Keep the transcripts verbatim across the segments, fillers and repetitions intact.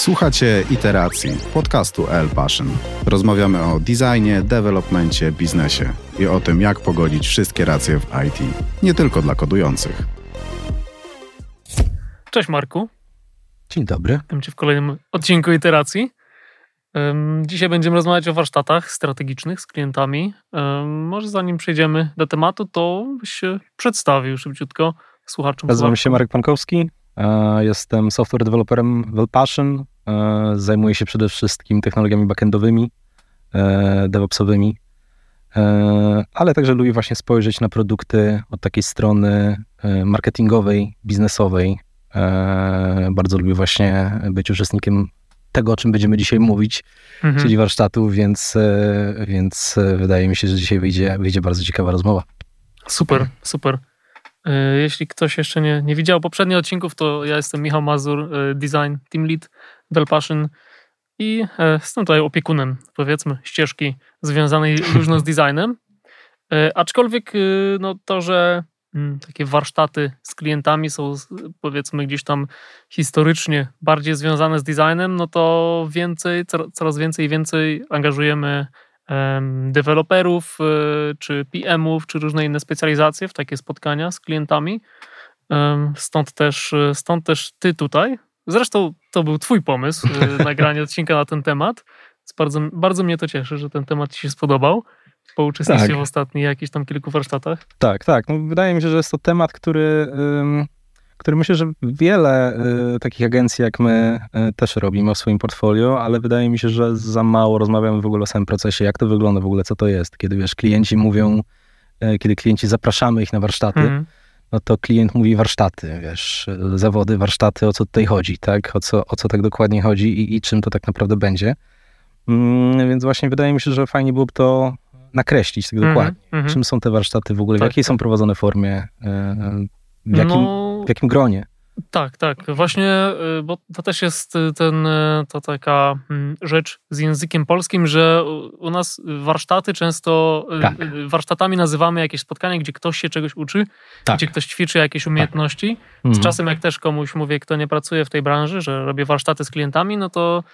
Słuchacie Iteracji, podcastu El Passion. Rozmawiamy o designie, dewelopmencie, biznesie i o tym, jak pogodzić wszystkie racje w I T, nie tylko dla kodujących. Cześć Marku. Dzień dobry. Witam Cię w kolejnym odcinku Iteracji. Dzisiaj będziemy rozmawiać o warsztatach strategicznych z klientami. Może zanim przejdziemy do tematu, to byś się przedstawił szybciutko słuchaczom. Nazywam się Marek Pankowski. Jestem software developerem w El Passion. Zajmuję się przede wszystkim technologiami backendowymi, devopsowymi, ale także lubię właśnie spojrzeć na produkty od takiej strony marketingowej, biznesowej. Bardzo lubię właśnie być uczestnikiem tego, o czym będziemy dzisiaj mówić, mhm. czyli warsztatu, więc, więc wydaje mi się, że dzisiaj wyjdzie, wyjdzie bardzo ciekawa rozmowa. Super, super. Jeśli ktoś jeszcze nie, nie widział poprzednich odcinków, to ja jestem Michał Mazur, Design Team Lead w El Passion i jestem tutaj opiekunem, powiedzmy, ścieżki związanej różno z designem. Aczkolwiek no, to, że takie warsztaty z klientami są, powiedzmy, gdzieś tam historycznie bardziej związane z designem, no to więcej, coraz więcej i więcej angażujemy deweloperów, czy P M-ów, czy różne inne specjalizacje w takie spotkania z klientami. Stąd też, stąd też ty tutaj. Zresztą to był twój pomysł, nagranie odcinka na ten temat. Bardzo, bardzo mnie to cieszy, że ten temat ci się spodobał po uczestnictwie tak. w ostatnich jakichś tam kilku warsztatach. Tak, tak. No, wydaje mi się, że jest to temat, który, który myślę, że wiele takich agencji jak my też robimy w swoim portfolio, ale wydaje mi się, że za mało rozmawiamy w ogóle o samym procesie, jak to wygląda w ogóle, co to jest. Kiedy wiesz, klienci mówią, kiedy klienci zapraszamy ich na warsztaty, mm. no to klient mówi warsztaty, wiesz, zawody, warsztaty, o co tutaj chodzi, tak? O co, o co tak dokładnie chodzi i, i czym to tak naprawdę będzie. Mm, więc właśnie wydaje mi się, że fajnie byłoby to nakreślić tak mm-hmm, dokładnie. Mm-hmm. Czym są te warsztaty w ogóle, tak, w jakiej tak. są prowadzone formie, w jakim, no, w jakim gronie. Tak, tak. Właśnie, bo to też jest ten, to taka rzecz z językiem polskim, że u nas warsztaty często, tak. warsztatami nazywamy jakieś spotkanie, gdzie ktoś się czegoś uczy, tak. gdzie ktoś ćwiczy jakieś umiejętności. Tak. Z czasem, jak też komuś mówię, kto nie pracuje w tej branży, że robię warsztaty z klientami, no to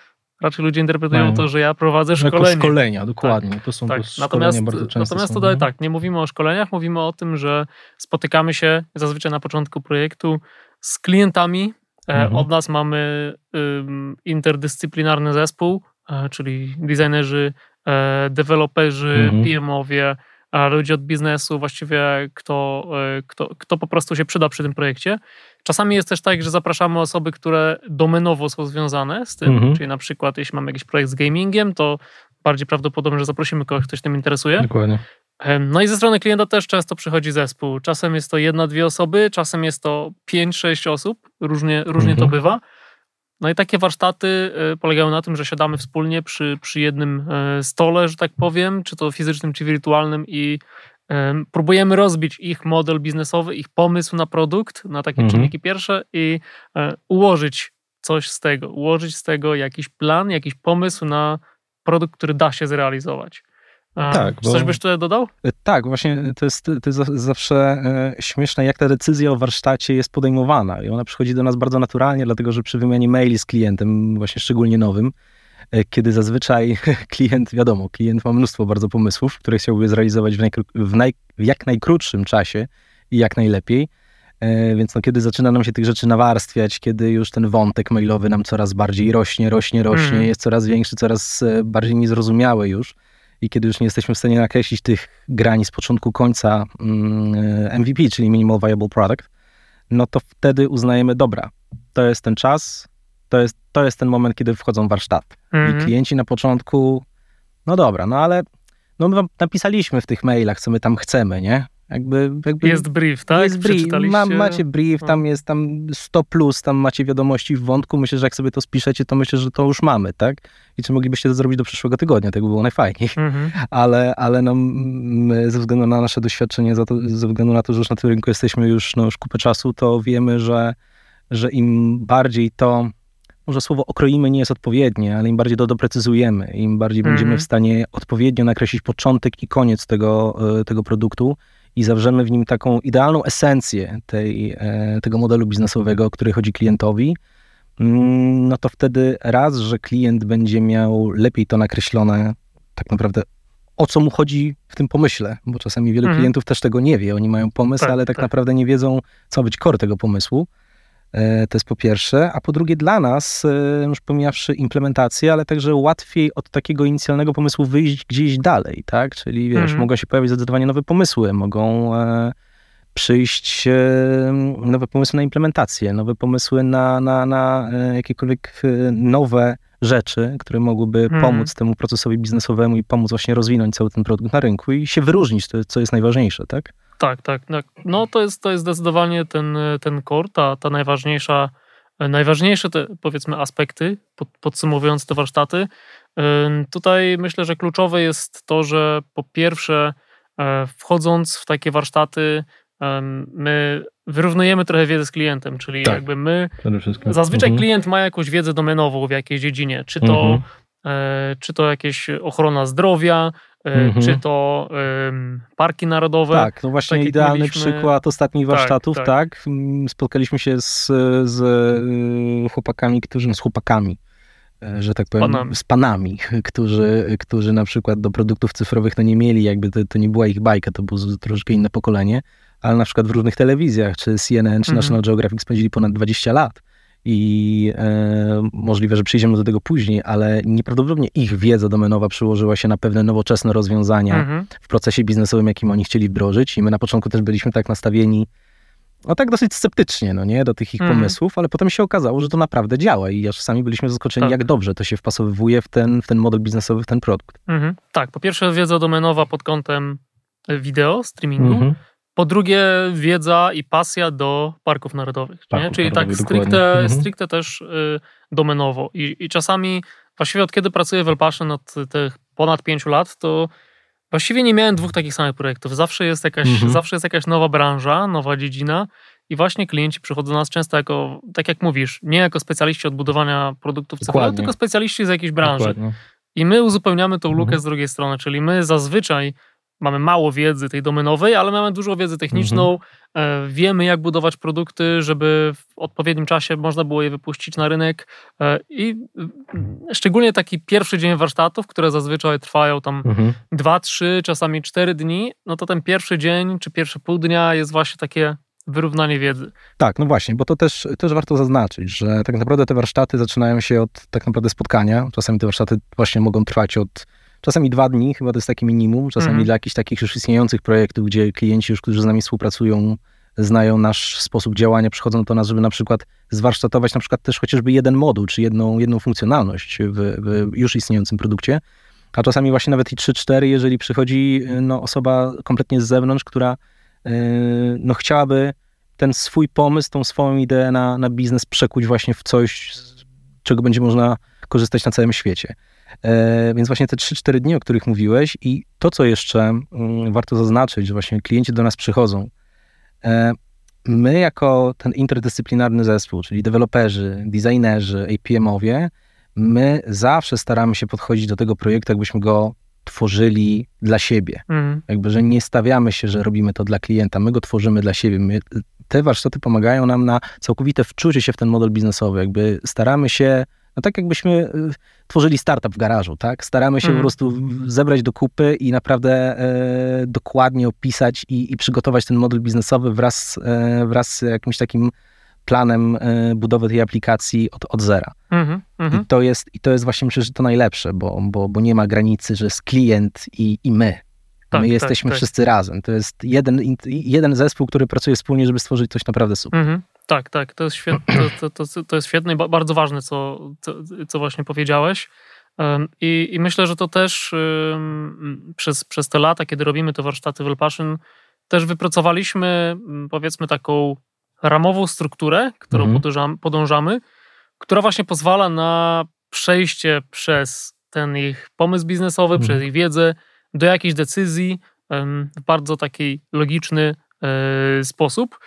raczej ludzie interpretują no. to, że ja prowadzę szkolenie. Jako szkolenia, dokładnie. Tak, to są tak. szkolenia natomiast, bardzo często. Natomiast tutaj są, tak, nie mówimy o szkoleniach, mówimy o tym, że spotykamy się zazwyczaj na początku projektu z klientami. Mhm. Od nas mamy um, interdyscyplinarny zespół, czyli designerzy, deweloperzy, mhm. P M-owie, ludzie od biznesu, właściwie kto, kto, kto po prostu się przyda przy tym projekcie. Czasami jest też tak, że zapraszamy osoby, które domenowo są związane z tym, mhm. czyli na przykład jeśli mamy jakiś projekt z gamingiem, to bardziej prawdopodobnie, że zaprosimy kogoś, kto się tym interesuje. Dokładnie. No i ze strony klienta też często przychodzi zespół. Czasem jest to jedna, dwie osoby, czasem jest to pięć, sześć osób, różnie, różnie mhm. to bywa. No i takie warsztaty polegają na tym, że siadamy wspólnie przy, przy jednym stole, że tak powiem, czy to fizycznym, czy wirtualnym i um, próbujemy rozbić ich model biznesowy, ich pomysł na produkt, na takie mhm. czynniki pierwsze i um, ułożyć coś z tego, ułożyć z tego jakiś plan, jakiś pomysł na produkt, który da się zrealizować. Tak, bo, coś byś tutaj dodał? Tak, właśnie to jest, to jest zawsze śmieszne, jak ta decyzja o warsztacie jest podejmowana i ona przychodzi do nas bardzo naturalnie, dlatego że przy wymianie maili z klientem, właśnie szczególnie nowym, kiedy zazwyczaj klient, wiadomo, klient ma mnóstwo bardzo pomysłów, które chciałby zrealizować w, najkró- w, naj- w jak najkrótszym czasie i jak najlepiej, więc no, kiedy zaczyna nam się tych rzeczy nawarstwiać, kiedy już ten wątek mailowy nam coraz bardziej rośnie, rośnie, rośnie, hmm. jest coraz większy, coraz bardziej niezrozumiały już, i kiedy już nie jesteśmy w stanie nakreślić tych granic z początku końca M V P, czyli Minimal Viable Product, no to wtedy uznajemy, dobra, to jest ten czas, to jest, to jest ten moment, kiedy wchodzą warsztaty. Mm-hmm. I klienci na początku, no dobra, no ale no my wam napisaliśmy w tych mailach, co my tam chcemy, nie? Jakby, jakby jest brief, tak? Jest brief. Ma, macie brief, tam jest tam sto plus, tam macie wiadomości w wątku. Myślę, że jak sobie to spiszecie, to myślę, że to już mamy, tak? I czy moglibyście to zrobić do przyszłego tygodnia? Tak by było najfajniej. Mhm. Ale, ale no, my ze względu na nasze doświadczenie, za to, ze względu na to, że już na tym rynku jesteśmy już, no, już kupę czasu, to wiemy, że, że im bardziej to, może słowo okroimy nie jest odpowiednie, ale im bardziej to doprecyzujemy, im bardziej mhm. będziemy w stanie odpowiednio nakreślić początek i koniec tego, tego produktu, i zawrzemy w nim taką idealną esencję tej, tego modelu biznesowego, o który chodzi klientowi, no to wtedy raz, że klient będzie miał lepiej to nakreślone, tak naprawdę o co mu chodzi w tym pomyśle, bo czasami wielu mhm. klientów też tego nie wie. Oni mają pomysł, tak, ale tak, tak naprawdę nie wiedzą, co być core tego pomysłu. To jest po pierwsze. A po drugie dla nas, już pomijawszy implementację, ale także łatwiej od takiego inicjalnego pomysłu wyjść gdzieś dalej, tak? Czyli wiesz, mhm. mogą się pojawić zdecydowanie nowe pomysły, mogą przyjść nowe pomysły na implementację, nowe pomysły na, na, na jakiekolwiek nowe rzeczy, które mogłyby mhm. pomóc temu procesowi biznesowemu i pomóc właśnie rozwinąć cały ten produkt na rynku i się wyróżnić, to, co jest najważniejsze, tak? Tak, tak, tak. No to jest, to jest zdecydowanie ten, ten core, ta, ta najważniejsza, najważniejsze te, powiedzmy, aspekty, pod, podsumowując te warsztaty. Tutaj myślę, że kluczowe jest to, że po pierwsze wchodząc w takie warsztaty my wyrównujemy trochę wiedzę z klientem, czyli tak, jakby my, zazwyczaj mhm. klient ma jakąś wiedzę domenową w jakiejś dziedzinie, czy to, mhm. e, czy to jakieś ochrona zdrowia, Mm-hmm. czy to um, parki narodowe. Tak, no właśnie tak idealny mówiliśmy... przykład ostatnich warsztatów, tak, tak. tak. Spotkaliśmy się z, z chłopakami, którzy, z chłopakami, że tak powiem, panami. z panami, którzy, którzy na przykład do produktów cyfrowych no nie mieli, jakby to, to nie była ich bajka, to było troszkę inne pokolenie, ale na przykład w różnych telewizjach, czy C N N, czy mm-hmm. National Geographic spędzili ponad dwadzieścia lat. I e, możliwe, że przyjdziemy do tego później, ale nieprawdopodobnie ich wiedza domenowa przyłożyła się na pewne nowoczesne rozwiązania mm-hmm. w procesie biznesowym, jakim oni chcieli wdrożyć. I my na początku też byliśmy tak nastawieni, no tak dosyć sceptycznie, no nie, do tych ich mm-hmm. pomysłów, ale potem się okazało, że to naprawdę działa i aż sami byliśmy zaskoczeni, tak. jak dobrze to się wpasowywuje w ten, w ten model biznesowy, w ten produkt. Mm-hmm. Tak, po pierwsze wiedza domenowa pod kątem wideo, streamingu, mm-hmm. po drugie wiedza i pasja do parków narodowych, Parków nie? czyli narodowych, tak stricte, stricte też y, domenowo. I, I czasami, właściwie od kiedy pracuję w El Passion od tych ponad pięciu lat, to właściwie nie miałem dwóch takich samych projektów. Zawsze jest jakaś, mhm. zawsze jest jakaś nowa branża, nowa dziedzina i właśnie klienci przychodzą do nas często jako, tak jak mówisz, nie jako specjaliści od budowania produktów cyfrowych, tylko specjaliści z jakiejś branży. Dokładnie. I my uzupełniamy tą lukę mhm. z drugiej strony, czyli my zazwyczaj mamy mało wiedzy tej domenowej, ale mamy dużo wiedzy techniczną. Mhm. Wiemy, jak budować produkty, żeby w odpowiednim czasie można było je wypuścić na rynek. I szczególnie taki pierwszy dzień warsztatów, które zazwyczaj trwają tam mhm. dwa, trzy, czasami cztery dni, no to ten pierwszy dzień czy pierwsze pół dnia jest właśnie takie wyrównanie wiedzy. Tak, no właśnie, bo to też, też warto zaznaczyć, że tak naprawdę te warsztaty zaczynają się od tak naprawdę spotkania. Czasami te warsztaty właśnie mogą trwać od czasami dwa dni, chyba to jest takie minimum, czasami mm. dla jakichś takich już istniejących projektów, gdzie klienci już, którzy z nami współpracują, znają nasz sposób działania, przychodzą do nas, żeby na przykład zwarsztatować na przykład też chociażby jeden moduł, czy jedną, jedną funkcjonalność w, w już istniejącym produkcie, a czasami właśnie nawet i trzy cztery, jeżeli przychodzi no, osoba kompletnie z zewnątrz, która yy, no, chciałaby ten swój pomysł, tą swoją ideę na, na biznes przekuć właśnie w coś, z czego będzie można korzystać na całym świecie. E, więc właśnie te trzy cztery dni, o których mówiłeś i to, co jeszcze m, warto zaznaczyć, że właśnie klienci do nas przychodzą. E, my jako ten interdyscyplinarny zespół, czyli deweloperzy, designerzy, A P M-owie, my zawsze staramy się podchodzić do tego projektu, jakbyśmy go tworzyli dla siebie. Mm. Jakby, że nie stawiamy się, że robimy to dla klienta, my go tworzymy dla siebie. My, te warsztaty pomagają nam na całkowite wczucie się w ten model biznesowy. Jakby staramy się No tak jakbyśmy tworzyli startup w garażu, tak? Staramy się mm. po prostu zebrać do kupy i naprawdę e, dokładnie opisać i, i przygotować ten model biznesowy wraz, e, wraz z jakimś takim planem e, budowy tej aplikacji od, od zera. Mm-hmm, mm-hmm. I, to jest, I to jest właśnie myślę, że to najlepsze, bo, bo, bo nie ma granicy, że jest klient i, i my. Tak, my jesteśmy tak, tak. wszyscy razem. To jest jeden, jeden zespół, który pracuje wspólnie, żeby stworzyć coś naprawdę super. Mm-hmm. Tak, tak, to jest świetne, to, to, to jest świetne i bardzo ważne, co, co, co właśnie powiedziałeś. I, i myślę, że to też um, przez, przez te lata, kiedy robimy te warsztaty w El Passion, też wypracowaliśmy, powiedzmy, taką ramową strukturę, którą mhm. podążamy, podążamy, która właśnie pozwala na przejście przez ten ich pomysł biznesowy, mhm. przez ich wiedzę do jakiejś decyzji um, w bardzo taki logiczny y, sposób.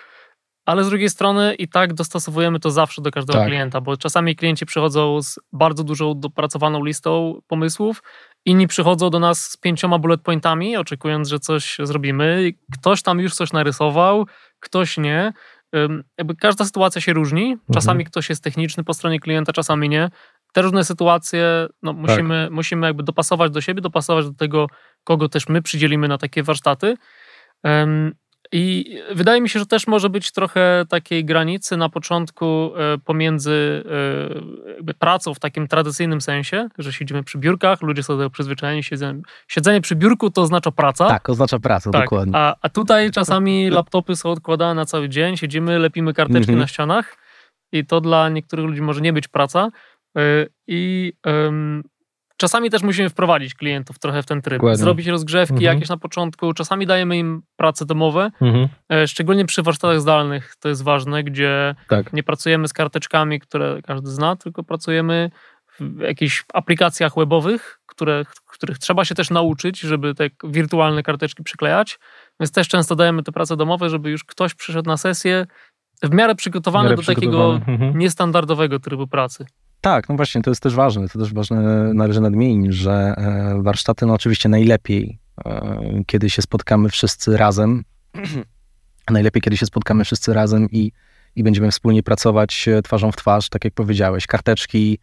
Ale z drugiej strony i tak dostosowujemy to zawsze do każdego tak. klienta, bo czasami klienci przychodzą z bardzo dużą dopracowaną listą pomysłów, inni przychodzą do nas z pięcioma bullet pointami, oczekując, że coś zrobimy. Ktoś tam już coś narysował, ktoś nie. jakby każda sytuacja się różni. Czasami mhm. ktoś jest techniczny po stronie klienta, czasami nie. Te różne sytuacje no, tak. musimy, musimy jakby dopasować do siebie, dopasować do tego, kogo też my przydzielimy na takie warsztaty. I wydaje mi się, że też może być trochę takiej granicy na początku pomiędzy jakby pracą w takim tradycyjnym sensie, że siedzimy przy biurkach, ludzie są do tego przyzwyczajeni, siedzenie, siedzenie przy biurku to oznacza praca. Tak, oznacza pracę, tak. dokładnie. A, a tutaj czasami laptopy są odkładane na cały dzień, siedzimy, lepimy karteczki mhm. na ścianach i to dla niektórych ludzi może nie być praca. I um, czasami też musimy wprowadzić klientów trochę w ten tryb. Dokładnie. Zrobić rozgrzewki mhm. jakieś na początku. Czasami dajemy im prace domowe. Mhm. Szczególnie przy warsztatach zdalnych to jest ważne, gdzie tak. nie pracujemy z karteczkami, które każdy zna, tylko pracujemy w jakichś aplikacjach webowych, które, których trzeba się też nauczyć, żeby te wirtualne karteczki przyklejać. Więc też często dajemy te prace domowe, żeby już ktoś przyszedł na sesję w miarę przygotowany w miarę do przygotowany. takiego mhm. niestandardowego trybu pracy. Tak, no właśnie, to jest też ważne. To też ważne należy nadmienić, że warsztaty, no oczywiście najlepiej, kiedy się spotkamy wszyscy razem, najlepiej, kiedy się spotkamy wszyscy razem i, i będziemy wspólnie pracować twarzą w twarz, tak jak powiedziałeś, karteczki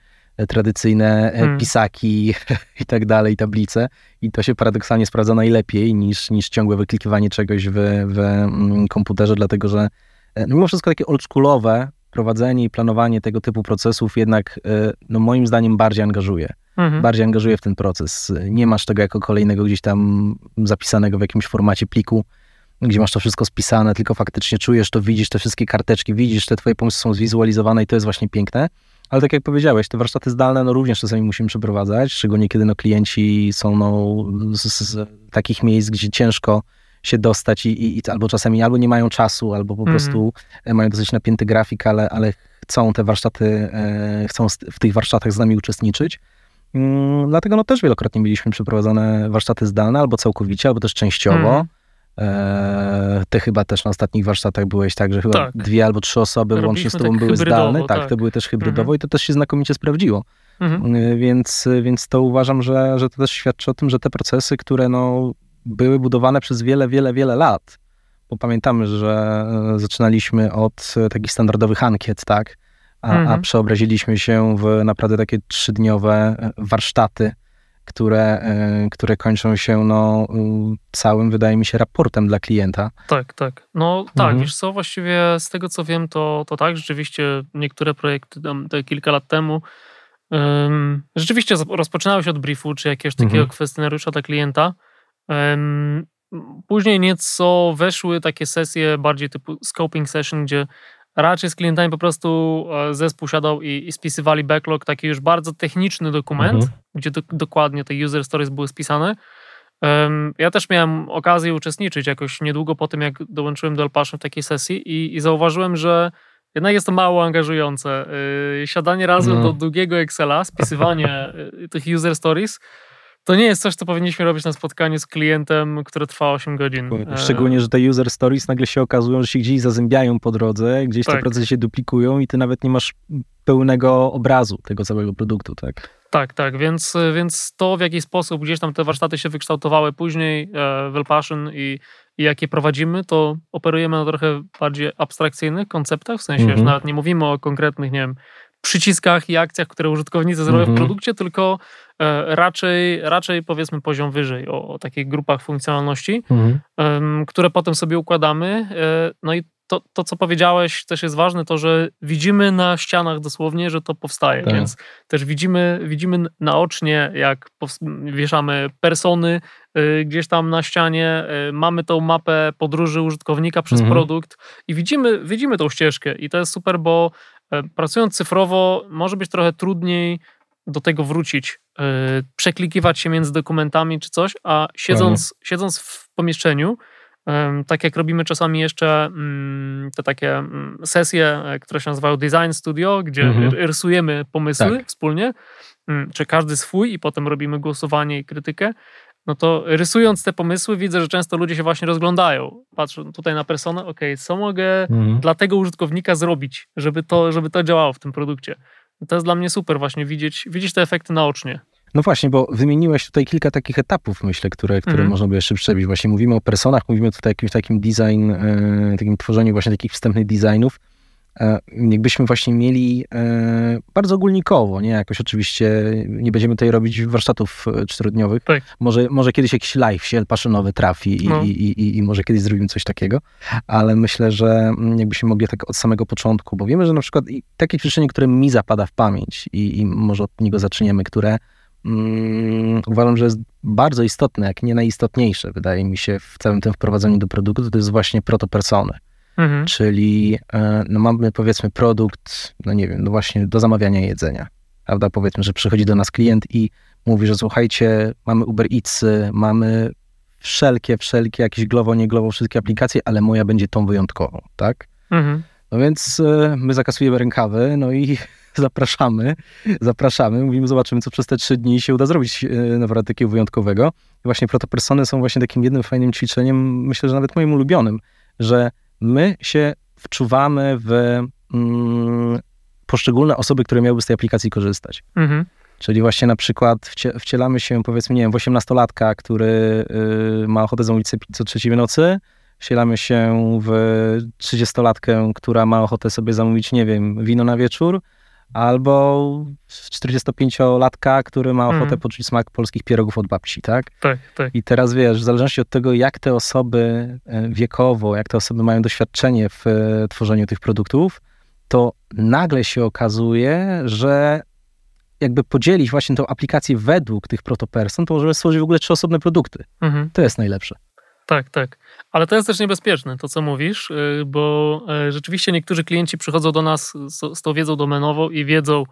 tradycyjne, hmm. pisaki i tak dalej, tablice. I to się paradoksalnie sprawdza najlepiej niż, niż ciągłe wyklikiwanie czegoś w, w komputerze, dlatego że no, mimo wszystko takie oldschoolowe prowadzenie i planowanie tego typu procesów jednak, no moim zdaniem, bardziej angażuje. Mhm. Bardziej angażuje w ten proces. Nie masz tego jako kolejnego gdzieś tam zapisanego w jakimś formacie pliku, gdzie masz to wszystko spisane, tylko faktycznie czujesz to, widzisz te wszystkie karteczki, widzisz, te twoje pomysły są zwizualizowane i to jest właśnie piękne. Ale tak jak powiedziałeś, te warsztaty zdalne, no również czasami musimy przeprowadzać, szczególnie kiedy no klienci są no, z, z takich miejsc, gdzie ciężko się dostać i, i albo czasami albo nie mają czasu, albo po mm. prostu mają dosyć napięty grafik, ale, ale chcą te warsztaty, e, chcą w tych warsztatach z nami uczestniczyć. Mm, dlatego no też wielokrotnie mieliśmy przeprowadzone warsztaty zdalne, albo całkowicie, albo też częściowo. Mm. E, ty chyba też na ostatnich warsztatach byłeś tak, że chyba tak. dwie albo trzy osoby Robiliśmy łącznie z tobą tak były zdalne. Tak, tak, to były też hybrydowo mm. i to też się znakomicie sprawdziło. Mm. E, więc, więc to uważam, że, że to też świadczy o tym, że te procesy, które no były budowane przez wiele, wiele, wiele lat. Bo pamiętamy, że zaczynaliśmy od takich standardowych ankiet, tak? A, mhm. a przeobraziliśmy się w naprawdę takie trzydniowe warsztaty, które, które kończą się no, całym, wydaje mi się, raportem dla klienta. Tak, tak. No tak, mhm. wiesz co, właściwie z tego co wiem, to, to tak, rzeczywiście niektóre projekty tam, te kilka lat temu um, rzeczywiście rozpoczynały się od briefu, czy jakiegoś takiego mhm. kwestionariusza dla klienta. Później nieco weszły takie sesje bardziej typu scoping session, gdzie raczej z klientami po prostu zespół siadał i, i spisywali backlog, taki już bardzo techniczny dokument, mhm. gdzie do, dokładnie te user stories były spisane. Um, ja też miałem okazję uczestniczyć jakoś niedługo po tym, jak dołączyłem do El Passion w takiej sesji i, i zauważyłem, że jednak jest to mało angażujące. Yy, siadanie razem no. do długiego Excela, spisywanie tych user stories, to nie jest coś, co powinniśmy robić na spotkaniu z klientem, które trwa osiem godzin. Szczególnie, że te user stories nagle się okazują, że się gdzieś zazębiają po drodze, gdzieś tak. te procesy się duplikują i ty nawet nie masz pełnego obrazu tego całego produktu, tak? Tak, tak, więc, więc to, w jaki sposób gdzieś tam te warsztaty się wykształtowały później w El Passion i, i jakie prowadzimy, to operujemy na trochę bardziej abstrakcyjnych konceptach, w sensie, mm-hmm. że nawet nie mówimy o konkretnych, nie wiem, przyciskach i akcjach, które użytkownicy zrobią mm-hmm. w produkcie, tylko e, raczej, raczej powiedzmy poziom wyżej o, o takich grupach funkcjonalności, mm-hmm. um, które potem sobie układamy. E, no i to, to, co powiedziałeś, też jest ważne, to, że widzimy na ścianach dosłownie, że to powstaje, tak. więc też widzimy, widzimy naocznie, jak powst- wieszamy persony y, gdzieś tam na ścianie, y, mamy tą mapę podróży użytkownika przez mm-hmm. produkt i widzimy, widzimy tą ścieżkę i to jest super, bo pracując cyfrowo może być trochę trudniej do tego wrócić, yy, przeklikiwać się między dokumentami czy coś, a siedząc, no. siedząc w pomieszczeniu, yy, tak jak robimy czasami jeszcze yy, te takie yy, sesje, yy, które się nazywają Design Studio, gdzie mhm. r- rysujemy pomysły tak. wspólnie, yy, czy każdy swój i potem robimy głosowanie i krytykę, no to rysując te pomysły widzę, że często ludzie się właśnie rozglądają. Patrzą tutaj na personę, okej, okay, co mogę mhm. dla tego użytkownika zrobić, żeby to, żeby to działało w tym produkcie. To jest dla mnie super właśnie widzieć, widzieć te efekty naocznie. No właśnie, bo wymieniłeś tutaj kilka takich etapów, myślę, które, które mm. można by jeszcze przebić. Właśnie mówimy o personach, mówimy tutaj o jakimś takim design, e, takim tworzeniu właśnie takich wstępnych designów. E, jakbyśmy właśnie mieli e, bardzo ogólnikowo, nie? Jakoś oczywiście nie będziemy tutaj robić warsztatów czterodniowych. Tak. Może, może kiedyś jakiś live się El Passionowy trafi i, no. i, i, i może kiedyś zrobimy coś takiego, ale myślę, że jakbyśmy mogli tak od samego początku, bo wiemy, że na przykład takie ćwiczenie, które mi zapada w pamięć i, i może od niego zaczniemy, które Um, uważam, że jest bardzo istotne, jak nie najistotniejsze, wydaje mi się, w całym tym wprowadzeniu do produktu, to jest właśnie protopersony. Mhm. Czyli no, mamy, powiedzmy, produkt, no nie wiem, no właśnie do zamawiania jedzenia, prawda? Powiedzmy, że przychodzi do nas klient i mówi, że słuchajcie, mamy Uber Eats, mamy wszelkie, wszelkie, jakieś glowo, nie glowo, wszystkie aplikacje, ale moja będzie tą wyjątkową, tak? Mhm. No więc my zakasujemy rękawy, no i zapraszamy, zapraszamy, mówimy, zobaczymy, co przez te trzy dni się uda zrobić naprawdę takiego wyjątkowego. I właśnie protopersony są właśnie takim jednym fajnym ćwiczeniem, myślę, że nawet moim ulubionym, że my się wczuwamy w mm, poszczególne osoby, które miałyby z tej aplikacji korzystać. Mhm. Czyli właśnie na przykład wci- wcielamy się, powiedzmy, nie wiem, w osiemnastolatka, który y, ma ochotę zamówić sobie pizzę o trzeciej w nocy. Wcielamy się w trzydziestolatkę, która ma ochotę sobie zamówić, nie wiem, wino na wieczór, albo czterdziestopięciolatka, który ma ochotę mm. poczuć smak polskich pierogów od babci, tak? Tak, tak. I teraz wiesz, w zależności od tego, jak te osoby wiekowo, jak te osoby mają doświadczenie w tworzeniu tych produktów, to nagle się okazuje, że jakby podzielić właśnie tą aplikację według tych protoperson, to możemy stworzyć w ogóle trzy osobne produkty. Mm-hmm. To jest najlepsze. Tak, tak. Ale to jest też niebezpieczne, to co mówisz, bo rzeczywiście niektórzy klienci przychodzą do nas z tą wiedzą domenową i wiedzą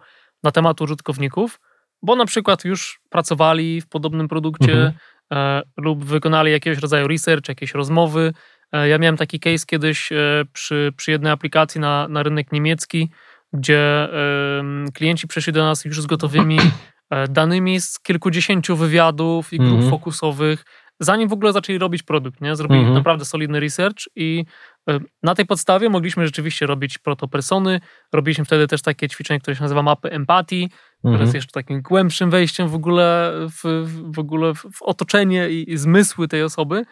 na temat użytkowników, bo na przykład już pracowali w podobnym produkcie mhm. lub wykonali jakiegoś rodzaju research, jakieś rozmowy. Ja miałem taki case kiedyś przy, przy jednej aplikacji na, na rynek niemiecki, gdzie klienci przyszli do nas już z gotowymi danymi z kilkudziesięciu wywiadów i grup mhm. fokusowych, zanim w ogóle zaczęli robić produkt, nie? Zrobili mhm. naprawdę solidny research i na tej podstawie mogliśmy rzeczywiście robić protopersony. Robiliśmy wtedy też takie ćwiczenie, które się nazywa mapy empatii, które mhm. jest jeszcze takim głębszym wejściem w ogóle w, w, ogóle w otoczenie i, i zmysły tej osoby.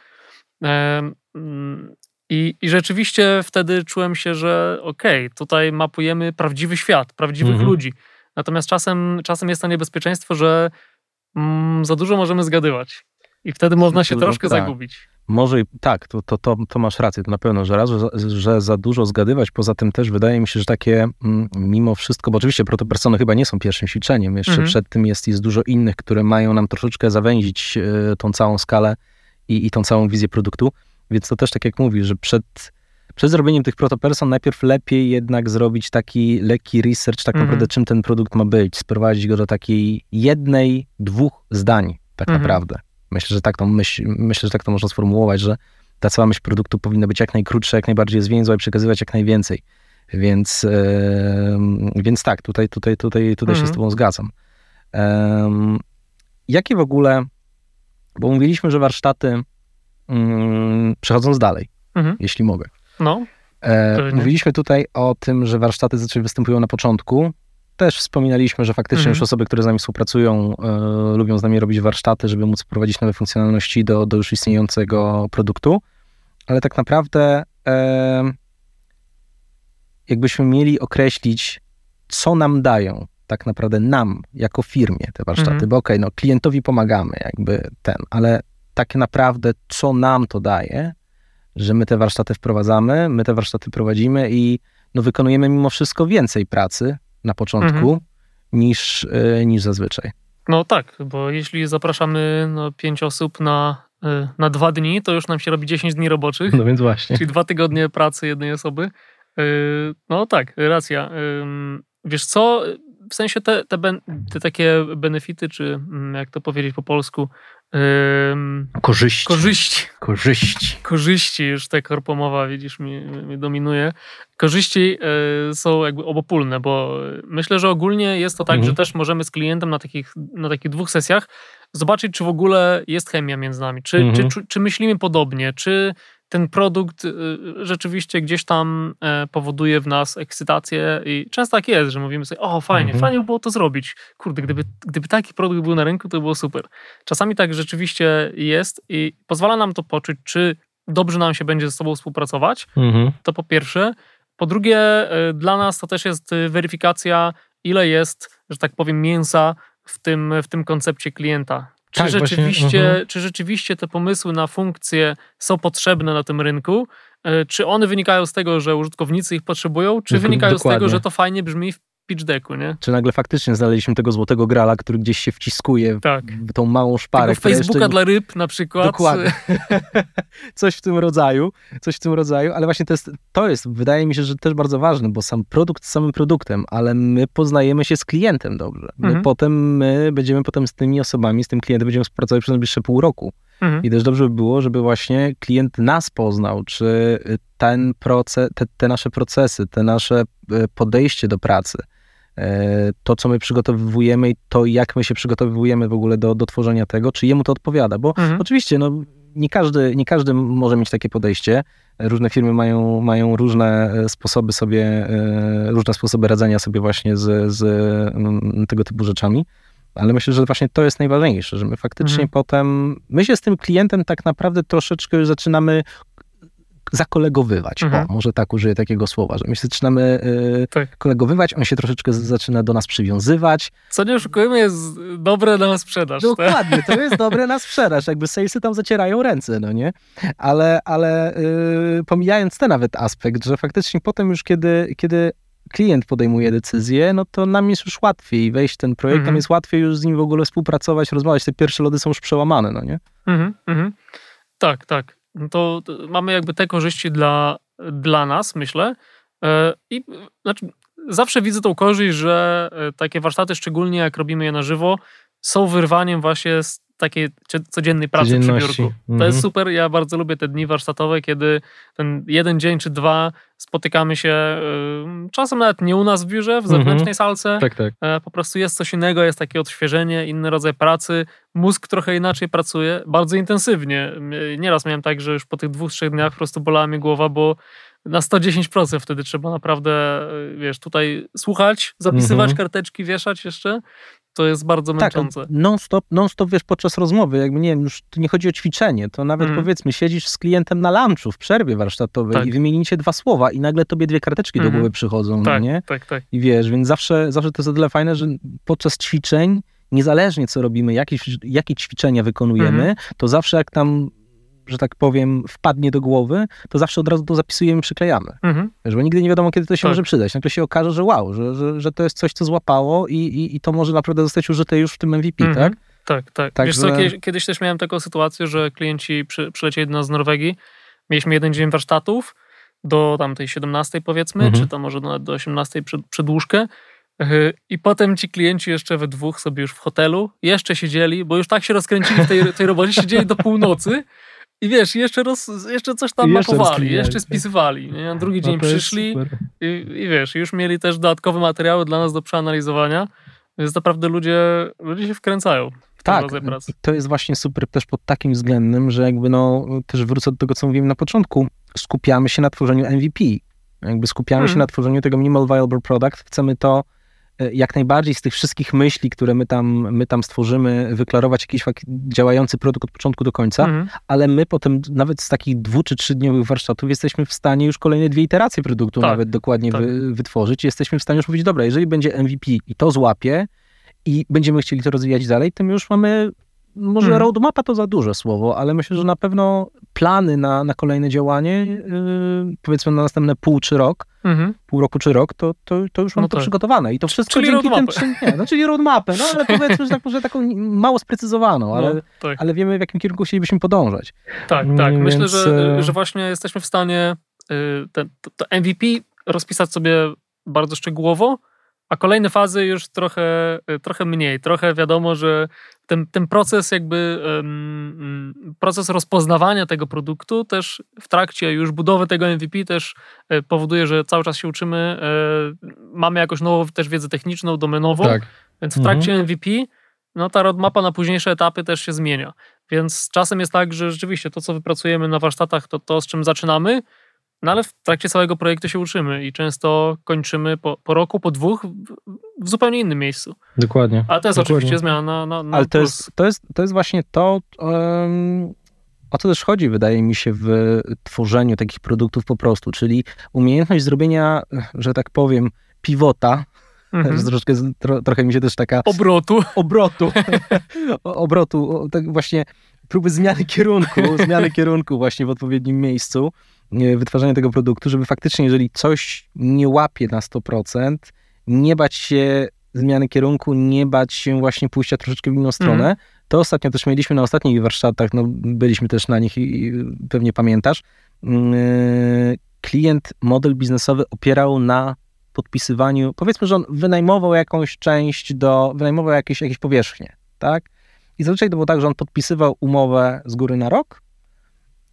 I, I rzeczywiście wtedy czułem się, że okej, okay, tutaj mapujemy prawdziwy świat, prawdziwych mhm. ludzi. Natomiast czasem, czasem jest to niebezpieczeństwo, że mm, za dużo możemy zgadywać. I wtedy można się troszkę tak. zagubić. Może i tak, to, to, to, to masz rację, to na pewno, że raz, że, że za dużo zgadywać, poza tym też wydaje mi się, że takie mm, mimo wszystko, bo oczywiście protopersony chyba nie są pierwszym ćwiczeniem, jeszcze mhm. przed tym jest, jest dużo innych, które mają nam troszeczkę zawęzić y, tą całą skalę i, i tą całą wizję produktu, więc to też tak jak mówisz, że przed, przed zrobieniem tych protoperson najpierw lepiej jednak zrobić taki lekki research, tak mhm. naprawdę czym ten produkt ma być, sprowadzić go do takiej jednej, dwóch zdań tak mhm. naprawdę. Myślę, że tak to myśl, myślę, że tak to można sformułować, że ta cała myśl produktu powinna być jak najkrótsza, jak najbardziej zwięzła i przekazywać jak najwięcej. Więc, e, więc tak, tutaj, tutaj, tutaj, tutaj mhm. się z tobą zgadzam. Um, jakie w ogóle, bo mówiliśmy, że warsztaty, um, przechodząc dalej, mhm. jeśli mogę. No. E, mówiliśmy tutaj o tym, że warsztaty zazwyczaj występują na początku. Też wspominaliśmy, że faktycznie mhm. już osoby, które z nami współpracują, y, lubią z nami robić warsztaty, żeby móc wprowadzić nowe funkcjonalności do, do już istniejącego produktu, ale tak naprawdę y, jakbyśmy mieli określić, co nam dają, tak naprawdę nam, jako firmie te warsztaty, mhm. bo okej, okay, no klientowi pomagamy, jakby ten, ale tak naprawdę co nam to daje, że my te warsztaty wprowadzamy, my te warsztaty prowadzimy i no, wykonujemy mimo wszystko więcej pracy na początku, mhm. niż, y, niż zazwyczaj. No tak, bo jeśli zapraszamy no, pięć osób na, y, na dwa dni, to już nam się robi dziesięć dni roboczych. No więc właśnie. Czyli dwa tygodnie pracy jednej osoby. Y, no tak, racja. Y, wiesz co, w sensie te, te, ben, te takie benefity, czy jak to powiedzieć po polsku? Y, korzyści. Korzyści. Korzyści. Korzyści, już ta korpomowa, widzisz, mi, mi dominuje. Korzyści y, są jakby obopólne, bo myślę, że ogólnie jest to tak, mhm. że też możemy z klientem na takich, na takich dwóch sesjach zobaczyć, czy w ogóle jest chemia między nami, czy, mhm. czy, czy, czy myślimy podobnie, czy ten produkt rzeczywiście gdzieś tam powoduje w nas ekscytację i często tak jest, że mówimy sobie, o fajnie, mhm. fajnie by było to zrobić. Kurde, gdyby, gdyby taki produkt był na rynku, to by było super. Czasami tak rzeczywiście jest i pozwala nam to poczuć, czy dobrze nam się będzie ze sobą współpracować, mhm. to po pierwsze. Po drugie, dla nas to też jest weryfikacja, ile jest, że tak powiem, mięsa w tym, w tym koncepcie klienta. Czy, tak, rzeczywiście, właśnie, czy rzeczywiście te pomysły na funkcje są potrzebne na tym rynku? Czy one wynikają z tego, że użytkownicy ich potrzebują? Czy wynikają Dokładnie. z tego, że to fajnie brzmi w pitch decku, nie? Czy nagle faktycznie znaleźliśmy tego złotego grala, który gdzieś się wciskuje tak. w tą małą szparę. Tego Facebooka jeszcze... dla ryb na przykład. Dokładnie. coś w tym rodzaju. Coś w tym rodzaju, ale właśnie to jest, to jest, wydaje mi się, że też bardzo ważne, bo sam produkt z samym produktem, ale my poznajemy się z klientem dobrze. My mhm. potem my będziemy potem z tymi osobami, z tym klientem będziemy współpracować przez najbliższe pół roku. Mhm. I też dobrze by było, żeby właśnie klient nas poznał, czy ten proces, te, te nasze procesy, te nasze podejście do pracy, to, co my przygotowujemy i to, jak my się przygotowujemy w ogóle do, do tworzenia tego, czy jemu to odpowiada. Bo mhm. oczywiście, no, nie każdy, nie każdy może mieć takie podejście. Różne firmy mają, mają różne sposoby sobie, różne sposoby radzenia sobie właśnie z, z tego typu rzeczami. Ale myślę, że właśnie to jest najważniejsze, że my faktycznie mhm. potem, my się z tym klientem tak naprawdę troszeczkę już zaczynamy zakolegowywać. Mhm. O, może tak użyję takiego słowa, że my się zaczynamy yy, tak. kolegowywać, on się troszeczkę zaczyna do nas przywiązywać. Co nie oszukujemy, jest dobre na sprzedaż. Dokładnie, tak? To jest dobre na sprzedaż. Jakby salesy tam zacierają ręce, no nie? Ale, ale yy, pomijając ten nawet aspekt, że faktycznie potem już kiedy, kiedy klient podejmuje decyzję, no to nam jest już łatwiej wejść w ten projekt, mhm. nam jest łatwiej już z nim w ogóle współpracować, rozmawiać. Te pierwsze lody są już przełamane, no nie? Mhm, mhm. Tak, tak. No to mamy jakby te korzyści dla, dla nas, myślę. I znaczy, zawsze widzę tą korzyść, że takie warsztaty, szczególnie jak robimy je na żywo, są wyrwaniem właśnie z takiej codziennej pracy przy biurku. Mhm. To jest super, ja bardzo lubię te dni warsztatowe, kiedy ten jeden dzień czy dwa spotykamy się, czasem nawet nie u nas w biurze, w zewnętrznej mhm. salce. Tak, tak. Po prostu jest coś innego, jest takie odświeżenie, inny rodzaj pracy. Mózg trochę inaczej pracuje, bardzo intensywnie. Nieraz miałem tak, że już po tych dwóch, trzech dniach po prostu bolała mi głowa, bo na sto dziesięć procent wtedy trzeba naprawdę, wiesz, tutaj słuchać, zapisywać mhm. karteczki, wieszać jeszcze. To jest bardzo męczące. Tak, non-stop, non-stop, wiesz, podczas rozmowy, jakby nie wiem, już nie chodzi o ćwiczenie, to nawet mm. powiedzmy, siedzisz z klientem na lunchu w przerwie warsztatowej tak. i wymienicie dwa słowa i nagle tobie dwie karteczki mm. do głowy przychodzą, tak, no nie? Tak, tak. I wiesz, więc zawsze, zawsze to jest o tyle fajne, że podczas ćwiczeń, niezależnie co robimy, jakie, jakie ćwiczenia wykonujemy, mm. to zawsze jak tam, że tak powiem, wpadnie do głowy, to zawsze od razu to zapisujemy i przyklejamy. Mhm. Bo nigdy nie wiadomo, kiedy to się tak. może przydać. Nagle się okaże, że wow, że, że, że to jest coś, co złapało i, i, i to może naprawdę zostać użyte już w tym M V P, mhm. tak? Tak, tak. tak Wiesz że... co, kiedyś, kiedyś też miałem taką sytuację, że klienci przy, przylecieli do nas z Norwegii, mieliśmy jeden dzień warsztatów do tamtej siedemnastej powiedzmy, mhm. czy to może nawet do osiemnastej przed, przedłużkę. I potem ci klienci jeszcze we dwóch sobie już w hotelu jeszcze siedzieli, bo już tak się rozkręcili w tej, tej robocie, siedzieli do północy. I wiesz, jeszcze, roz, jeszcze coś tam jeszcze mapowali, jeszcze spisywali. Nie? Drugi dzień no przyszli i, i wiesz, już mieli też dodatkowe materiały dla nas do przeanalizowania, więc naprawdę ludzie, ludzie się wkręcają w ten rodzaj pracy. To jest właśnie super też pod takim względem, że jakby no, też wrócę do tego, co mówiłem na początku, skupiamy się na tworzeniu M V P. Jakby skupiamy hmm. się na tworzeniu tego Minimal Viable Product, chcemy to jak najbardziej z tych wszystkich myśli, które my tam, my tam stworzymy, wyklarować jakiś działający produkt od początku do końca, mhm. ale my potem nawet z takich dwu czy trzydniowych warsztatów jesteśmy w stanie już kolejne dwie iteracje produktu tak, nawet dokładnie tak. wy, wytworzyć. Jesteśmy w stanie już mówić, dobra, jeżeli będzie M V P i to złapie i będziemy chcieli to rozwijać dalej, to my już mamy, może mhm. roadmapa to za duże słowo, ale myślę, że na pewno plany na, na kolejne działanie, yy, powiedzmy na następne pół czy rok, mhm. pół roku czy rok, to, to, to już mam no to tak. przygotowane. I to wszystko czyli dzięki roadmapę. tym... Nie, no, czyli roadmapę, no ale powiedzmy, że tak, może taką mało sprecyzowaną, ale, no, tak. ale wiemy, w jakim kierunku chcielibyśmy podążać. Tak, tak. Więc... Myślę, że, że właśnie jesteśmy w stanie ten, to M V P rozpisać sobie bardzo szczegółowo, a kolejne fazy już trochę, trochę mniej. Trochę wiadomo, że ten, ten proces jakby um, proces rozpoznawania tego produktu też w trakcie już budowy tego M V P też powoduje, że cały czas się uczymy. Mamy jakoś nową też wiedzę techniczną, domenową. Tak. Więc w trakcie mhm. M V P no ta roadmapa na późniejsze etapy też się zmienia. Więc czasem jest tak, że rzeczywiście to, co wypracujemy na warsztatach, to to, z czym zaczynamy, no ale w trakcie całego projektu się uczymy i często kończymy po, po roku, po dwóch w zupełnie innym miejscu. Dokładnie. Ale to jest Dokładnie. oczywiście zmiana na, na, na Ale to jest, to, jest, to jest właśnie to, um, o co też chodzi, wydaje mi się, w tworzeniu takich produktów po prostu, czyli umiejętność zrobienia, że tak powiem, pivota. Mhm. Troszkę, tro, trochę mi się też taka... Obrotu. Obrotu. Obrotu. Tak właśnie próby zmiany kierunku, zmiany kierunku właśnie w odpowiednim miejscu wytwarzania tego produktu, żeby faktycznie, jeżeli coś nie łapie na sto procent, nie bać się zmiany kierunku, nie bać się właśnie pójścia troszeczkę w inną stronę. Mhm. To ostatnio też mieliśmy na ostatnich warsztatach, no byliśmy też na nich i, i pewnie pamiętasz, yy, klient model biznesowy opierał na podpisywaniu, powiedzmy, że on wynajmował jakąś część do, wynajmował jakieś, jakieś powierzchnie, tak? I zazwyczaj to było tak, że on podpisywał umowę z góry na rok,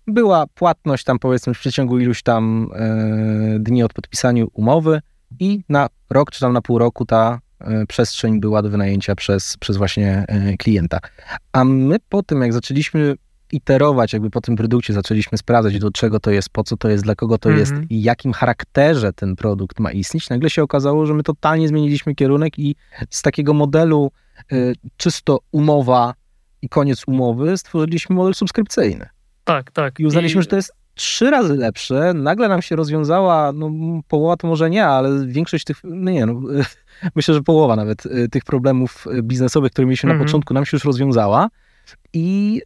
była płatność tam powiedzmy w przeciągu iluś tam y, dni od podpisania umowy i na rok czy tam na pół roku ta y, przestrzeń była do wynajęcia przez, przez właśnie y, klienta. A my po tym, jak zaczęliśmy iterować, jakby po tym produkcie zaczęliśmy sprawdzać, do czego to jest, po co to jest, dla kogo to mm-hmm. jest i jakim charakterze ten produkt ma istnieć, nagle się okazało, że my totalnie zmieniliśmy kierunek i z takiego modelu y, czysto umowa i koniec umowy stworzyliśmy model subskrypcyjny. Tak, tak. I uznaliśmy, I... że to jest trzy razy lepsze. Nagle nam się rozwiązała, no połowa to może nie, ale większość tych, no nie no, myślę, że połowa nawet tych problemów biznesowych, które mieliśmy mm-hmm. na początku, nam się już rozwiązała i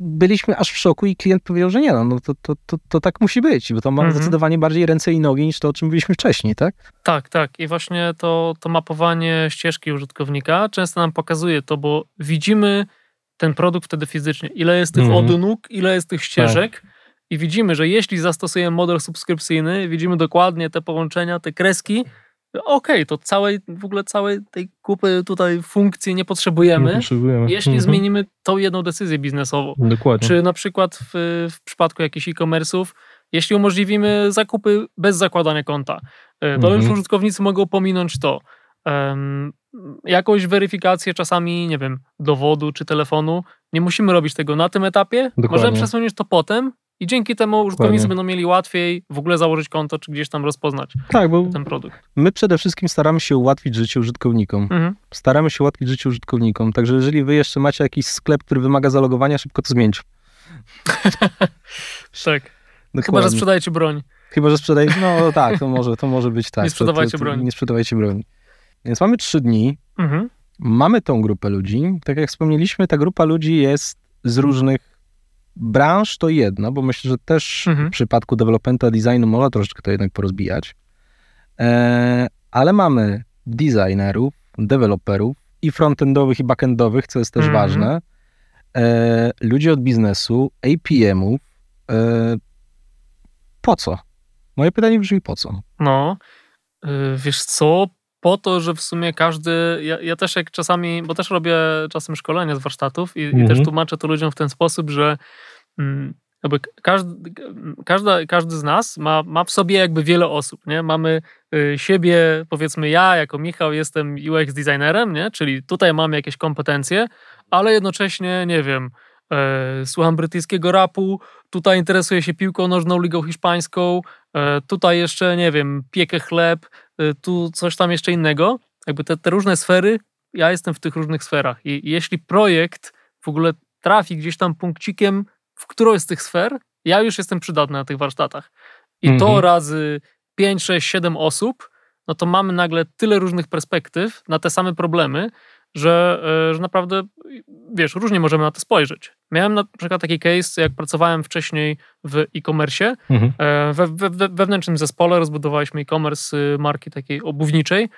byliśmy aż w szoku i klient powiedział, że nie, no, no to, to, to, to tak musi być, bo to ma mhm. zdecydowanie bardziej ręce i nogi niż to, o czym mówiliśmy wcześniej, tak? Tak, tak. I właśnie to, to mapowanie ścieżki użytkownika często nam pokazuje to, bo widzimy ten produkt wtedy fizycznie. Ile jest tych mhm. odnóg, ile jest tych ścieżek tak. i widzimy, że jeśli zastosujemy model subskrypcyjny, widzimy dokładnie te połączenia, te kreski, okej, okay, to całej, w ogóle całej tej kupy tutaj funkcji nie potrzebujemy, nie potrzebujemy. jeśli mhm. zmienimy tą jedną decyzję biznesową. Dokładnie. Czy na przykład w, w przypadku jakichś e-commerce'ów, jeśli umożliwimy zakupy bez zakładania konta, mhm. to już użytkownicy mogą pominąć to. Um, jakąś weryfikację czasami, nie wiem, dowodu czy telefonu. Nie musimy robić tego na tym etapie. Dokładnie. Możemy przesunąć to potem i dzięki temu użytkownicy będą mieli łatwiej w ogóle założyć konto, czy gdzieś tam rozpoznać tak, bo ten produkt. My przede wszystkim staramy się ułatwić życie użytkownikom. Mhm. Staramy się ułatwić życie użytkownikom. Także jeżeli wy jeszcze macie jakiś sklep, który wymaga zalogowania, szybko to zmień. Tak. Dokładnie. Chyba, że sprzedajecie broń. Chyba, że sprzedajecie, no tak, to może, to może być tak. Nie sprzedawajcie to, to, to, broni. Nie sprzedawajcie broni. Więc mamy trzy dni, mhm. mamy tą grupę ludzi. Tak jak wspomnieliśmy, ta grupa ludzi jest z różnych branż, to jedna, bo myślę, że też mhm. w przypadku developmenta designu można troszeczkę to jednak porozbijać. E, ale mamy designerów, deweloperów i frontendowych, i backendowych, co jest też mhm. ważne. E, ludzi od biznesu, A P M-ów. E, po co? Moje pytanie brzmi, po co? No, yy, wiesz co... Po to, że w sumie każdy, ja, ja też jak czasami, bo też robię czasem szkolenia z warsztatów i, mhm. i też tłumaczę to ludziom w ten sposób, że mm, jakby każdy, każda, każdy z nas ma, ma w sobie jakby wiele osób, nie? Mamy y, siebie, powiedzmy ja jako Michał jestem U X designerem, nie? Czyli tutaj mamy jakieś kompetencje, ale jednocześnie, nie wiem, y, słucham brytyjskiego rapu, tutaj interesuję się piłką nożną, ligą hiszpańską, y, tutaj jeszcze, nie wiem, piekę chleb, tu coś tam jeszcze innego. Jakby te, te różne sfery, ja jestem w tych różnych sferach. I, i jeśli projekt w ogóle trafi gdzieś tam punkcikiem w którąś z tych sfer, ja już jestem przydatny na tych warsztatach. I mm-hmm. to razy pięć, sześć, siedem osób, no to mamy nagle tyle różnych perspektyw na te same problemy, że, że naprawdę, wiesz, różnie możemy na to spojrzeć. Miałem na przykład taki case, jak pracowałem wcześniej w e-commerce, mhm. we, we, we wewnętrznym zespole rozbudowaliśmy e-commerce marki takiej obuwniczej.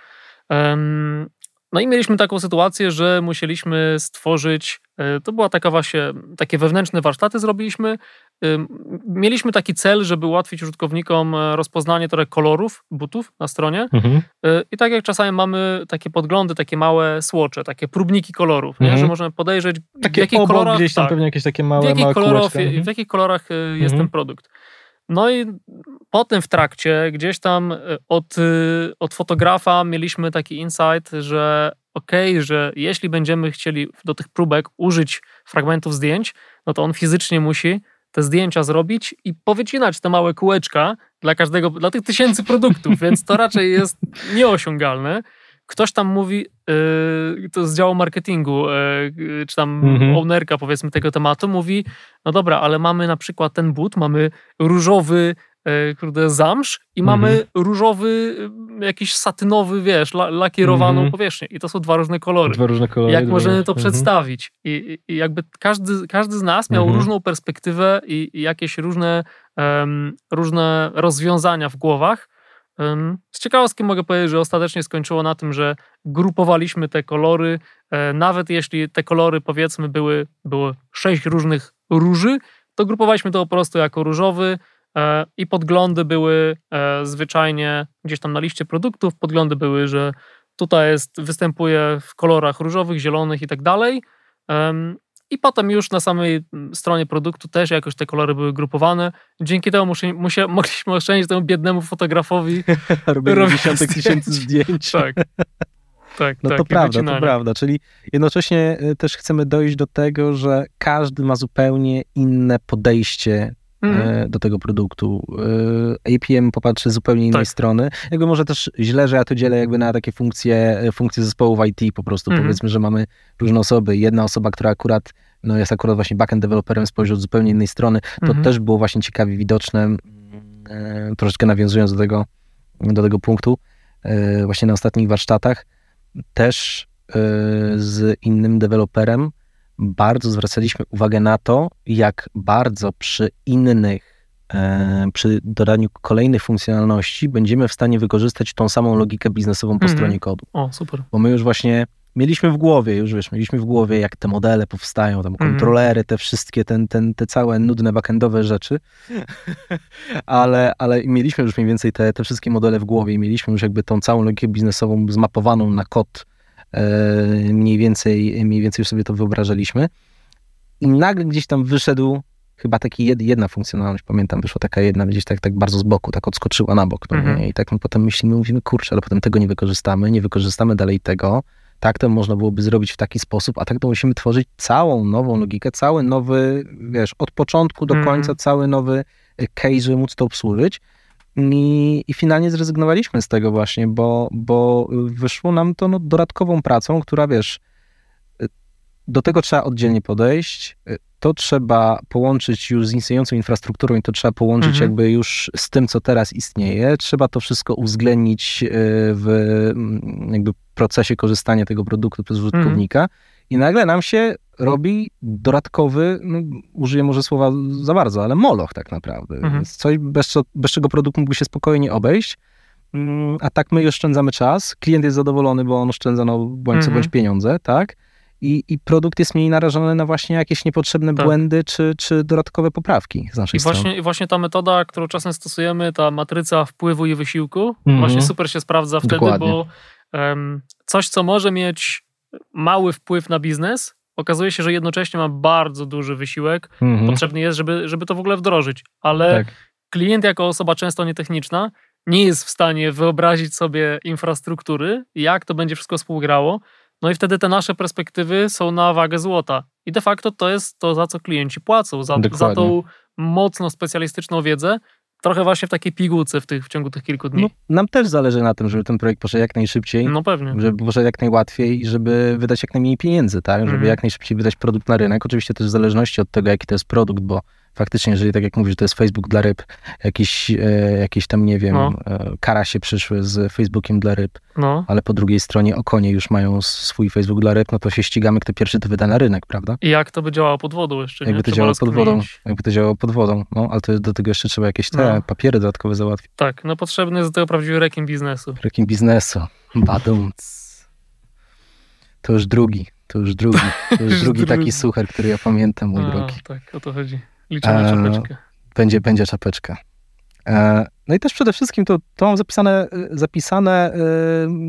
No i mieliśmy taką sytuację, że musieliśmy stworzyć, to była taka właśnie, takie wewnętrzne warsztaty zrobiliśmy. Mieliśmy taki cel, żeby ułatwić użytkownikom rozpoznanie trochę kolorów butów na stronie. Mhm. I tak jak czasami mamy takie podglądy, takie małe swatche, takie próbniki kolorów, mhm. nie? Że możemy podejrzeć, takie w jakich obok, kolorach, gdzieś tam tak, pewnie jakieś takie małe, w jakich małe kolorach, w jakich kolorach mhm. jest ten produkt. No i potem w trakcie gdzieś tam od, od fotografa mieliśmy taki insight, że okej, okay, że jeśli będziemy chcieli do tych próbek użyć fragmentów zdjęć, no to on fizycznie musi te zdjęcia zrobić i powycinać te małe kółeczka dla każdego, dla tych tysięcy produktów, więc to raczej jest nieosiągalne. Ktoś tam mówi, yy, to z działu marketingu, yy, czy tam mhm. ownerka powiedzmy tego tematu, mówi, no dobra, ale mamy na przykład ten but, mamy różowy yy, kurde, zamsz i mhm. mamy różowy, yy, jakiś satynowy, wiesz, la, lakierowaną mhm. powierzchnię. I to są dwa różne kolory. Dwa różne kolory. Jak możemy to mhm. przedstawić? I, i jakby każdy, każdy z nas miał mhm. różną perspektywę i, i jakieś różne, um, różne rozwiązania w głowach. Z ciekawostki mogę powiedzieć, że ostatecznie skończyło na tym, że grupowaliśmy te kolory, nawet jeśli te kolory powiedzmy były, było sześć różnych róży, to grupowaliśmy to po prostu jako różowy i podglądy były zwyczajnie gdzieś tam na liście produktów, podglądy były, że tutaj jest, występuje w kolorach różowych, zielonych i tak dalej. I potem już na samej stronie produktu też jakoś te kolory były grupowane. Dzięki temu musie, musie, mogliśmy oszczędzić temu biednemu fotografowi robienie dziesiątek tysięcy zdjęć. Tak, tak. No tak, to prawda, wycinania. To prawda. Czyli jednocześnie też chcemy dojść do tego, że każdy ma zupełnie inne podejście mm. do tego produktu. A P M popatrzy z zupełnie innej tak. strony. Jakby może też źle, że ja to dzielę jakby na takie funkcje, funkcje zespołu w I T po prostu. Mm. Powiedzmy, że mamy różne osoby. Jedna osoba, która akurat no jest akurat właśnie backend developerem, spojrzał z zupełnie innej strony. To mm-hmm. też było właśnie ciekawie widoczne, e, troszeczkę nawiązując do tego, do tego punktu, e, właśnie na ostatnich warsztatach. Też e, z innym deweloperem bardzo zwracaliśmy uwagę na to, jak bardzo przy innych, e, przy dodaniu kolejnych funkcjonalności będziemy w stanie wykorzystać tą samą logikę biznesową po mm-hmm. stronie kodu. O, super. Bo my już właśnie mieliśmy w głowie, już wiesz, mieliśmy w głowie, jak te modele powstają, tam kontrolery, te wszystkie, ten, ten, te całe nudne backendowe rzeczy, ale, ale mieliśmy już mniej więcej te, te wszystkie modele w głowie i mieliśmy już jakby tą całą logikę biznesową zmapowaną na kod, e, mniej więcej, mniej więcej już sobie to wyobrażaliśmy i nagle gdzieś tam wyszedł chyba taki jed, jedna funkcjonalność, pamiętam, wyszła taka jedna, gdzieś tak, tak bardzo z boku, tak odskoczyła na bok, no, mhm. i tak my potem myślimy, mówimy, kurczę, ale potem tego nie wykorzystamy, nie wykorzystamy dalej tego, tak to można byłoby zrobić w taki sposób, a tak to musimy tworzyć całą nową logikę, cały nowy, wiesz, od początku do mm. końca, cały nowy case, żeby móc to obsłużyć. I, i finalnie zrezygnowaliśmy z tego właśnie, bo, bo wyszło nam to no, dodatkową pracą, która, wiesz, do tego trzeba oddzielnie podejść, to trzeba połączyć już z istniejącą infrastrukturą i to trzeba połączyć mhm. jakby już z tym, co teraz istnieje. Trzeba to wszystko uwzględnić w jakby procesie korzystania tego produktu przez użytkownika mhm. i nagle nam się robi dodatkowy, no, użyję może słowa za bardzo, ale moloch tak naprawdę. Mhm. Więc coś, bez, co, bez czego produkt mógłby się spokojnie obejść, a tak my oszczędzamy czas, klient jest zadowolony, bo on oszczędza no, bądź mhm. co bądź pieniądze, tak? I, I produkt jest mniej narażony na właśnie jakieś niepotrzebne tak. błędy czy, czy dodatkowe poprawki z naszej I strony. Właśnie, I właśnie ta metoda, którą czasem stosujemy, ta matryca wpływu i wysiłku, mm-hmm. właśnie super się sprawdza wtedy, Dokładnie. bo um, coś, co może mieć mały wpływ na biznes, okazuje się, że jednocześnie ma bardzo duży wysiłek. Mm-hmm. Potrzebny jest, żeby, żeby to w ogóle wdrożyć. Ale tak. klient jako osoba często nietechniczna nie jest w stanie wyobrazić sobie infrastruktury, jak to będzie wszystko współgrało. No i wtedy te nasze perspektywy są na wagę złota. I de facto to jest to, za co klienci płacą, za, za tą mocno specjalistyczną wiedzę, trochę właśnie w takiej pigułce w, tych, w ciągu tych kilku dni. No, nam też zależy na tym, żeby ten projekt poszedł jak najszybciej, no pewnie. żeby poszedł jak najłatwiej i żeby wydać jak najmniej pieniędzy, tak? żeby mm. jak najszybciej wydać produkt na rynek. Oczywiście też w zależności od tego, jaki to jest produkt, bo faktycznie, jeżeli tak jak mówisz, to jest Facebook dla ryb, jakieś, e, jakieś tam, nie wiem, no. e, kara się przyszły z Facebookiem dla ryb, no. ale po drugiej stronie o konie już mają swój Facebook dla ryb, no to się ścigamy, kto pierwszy to wyda na rynek, prawda? I jak to by działało pod wodą jeszcze, Jakby nie? to działało pod wodą, jakby to działało pod wodą, no, ale to do tego jeszcze trzeba jakieś te no. papiery dodatkowe załatwić. Tak, no potrzebny jest do tego prawdziwy rekin biznesu. Rekin biznesu, badumc. To już drugi, to już drugi, to już drugi taki suchar, który ja pamiętam, mój A, drogi. Tak, o to chodzi. Liczę na czapeczkę. Będzie, będzie czapeczka. No i też przede wszystkim to, to mam zapisane, zapisane,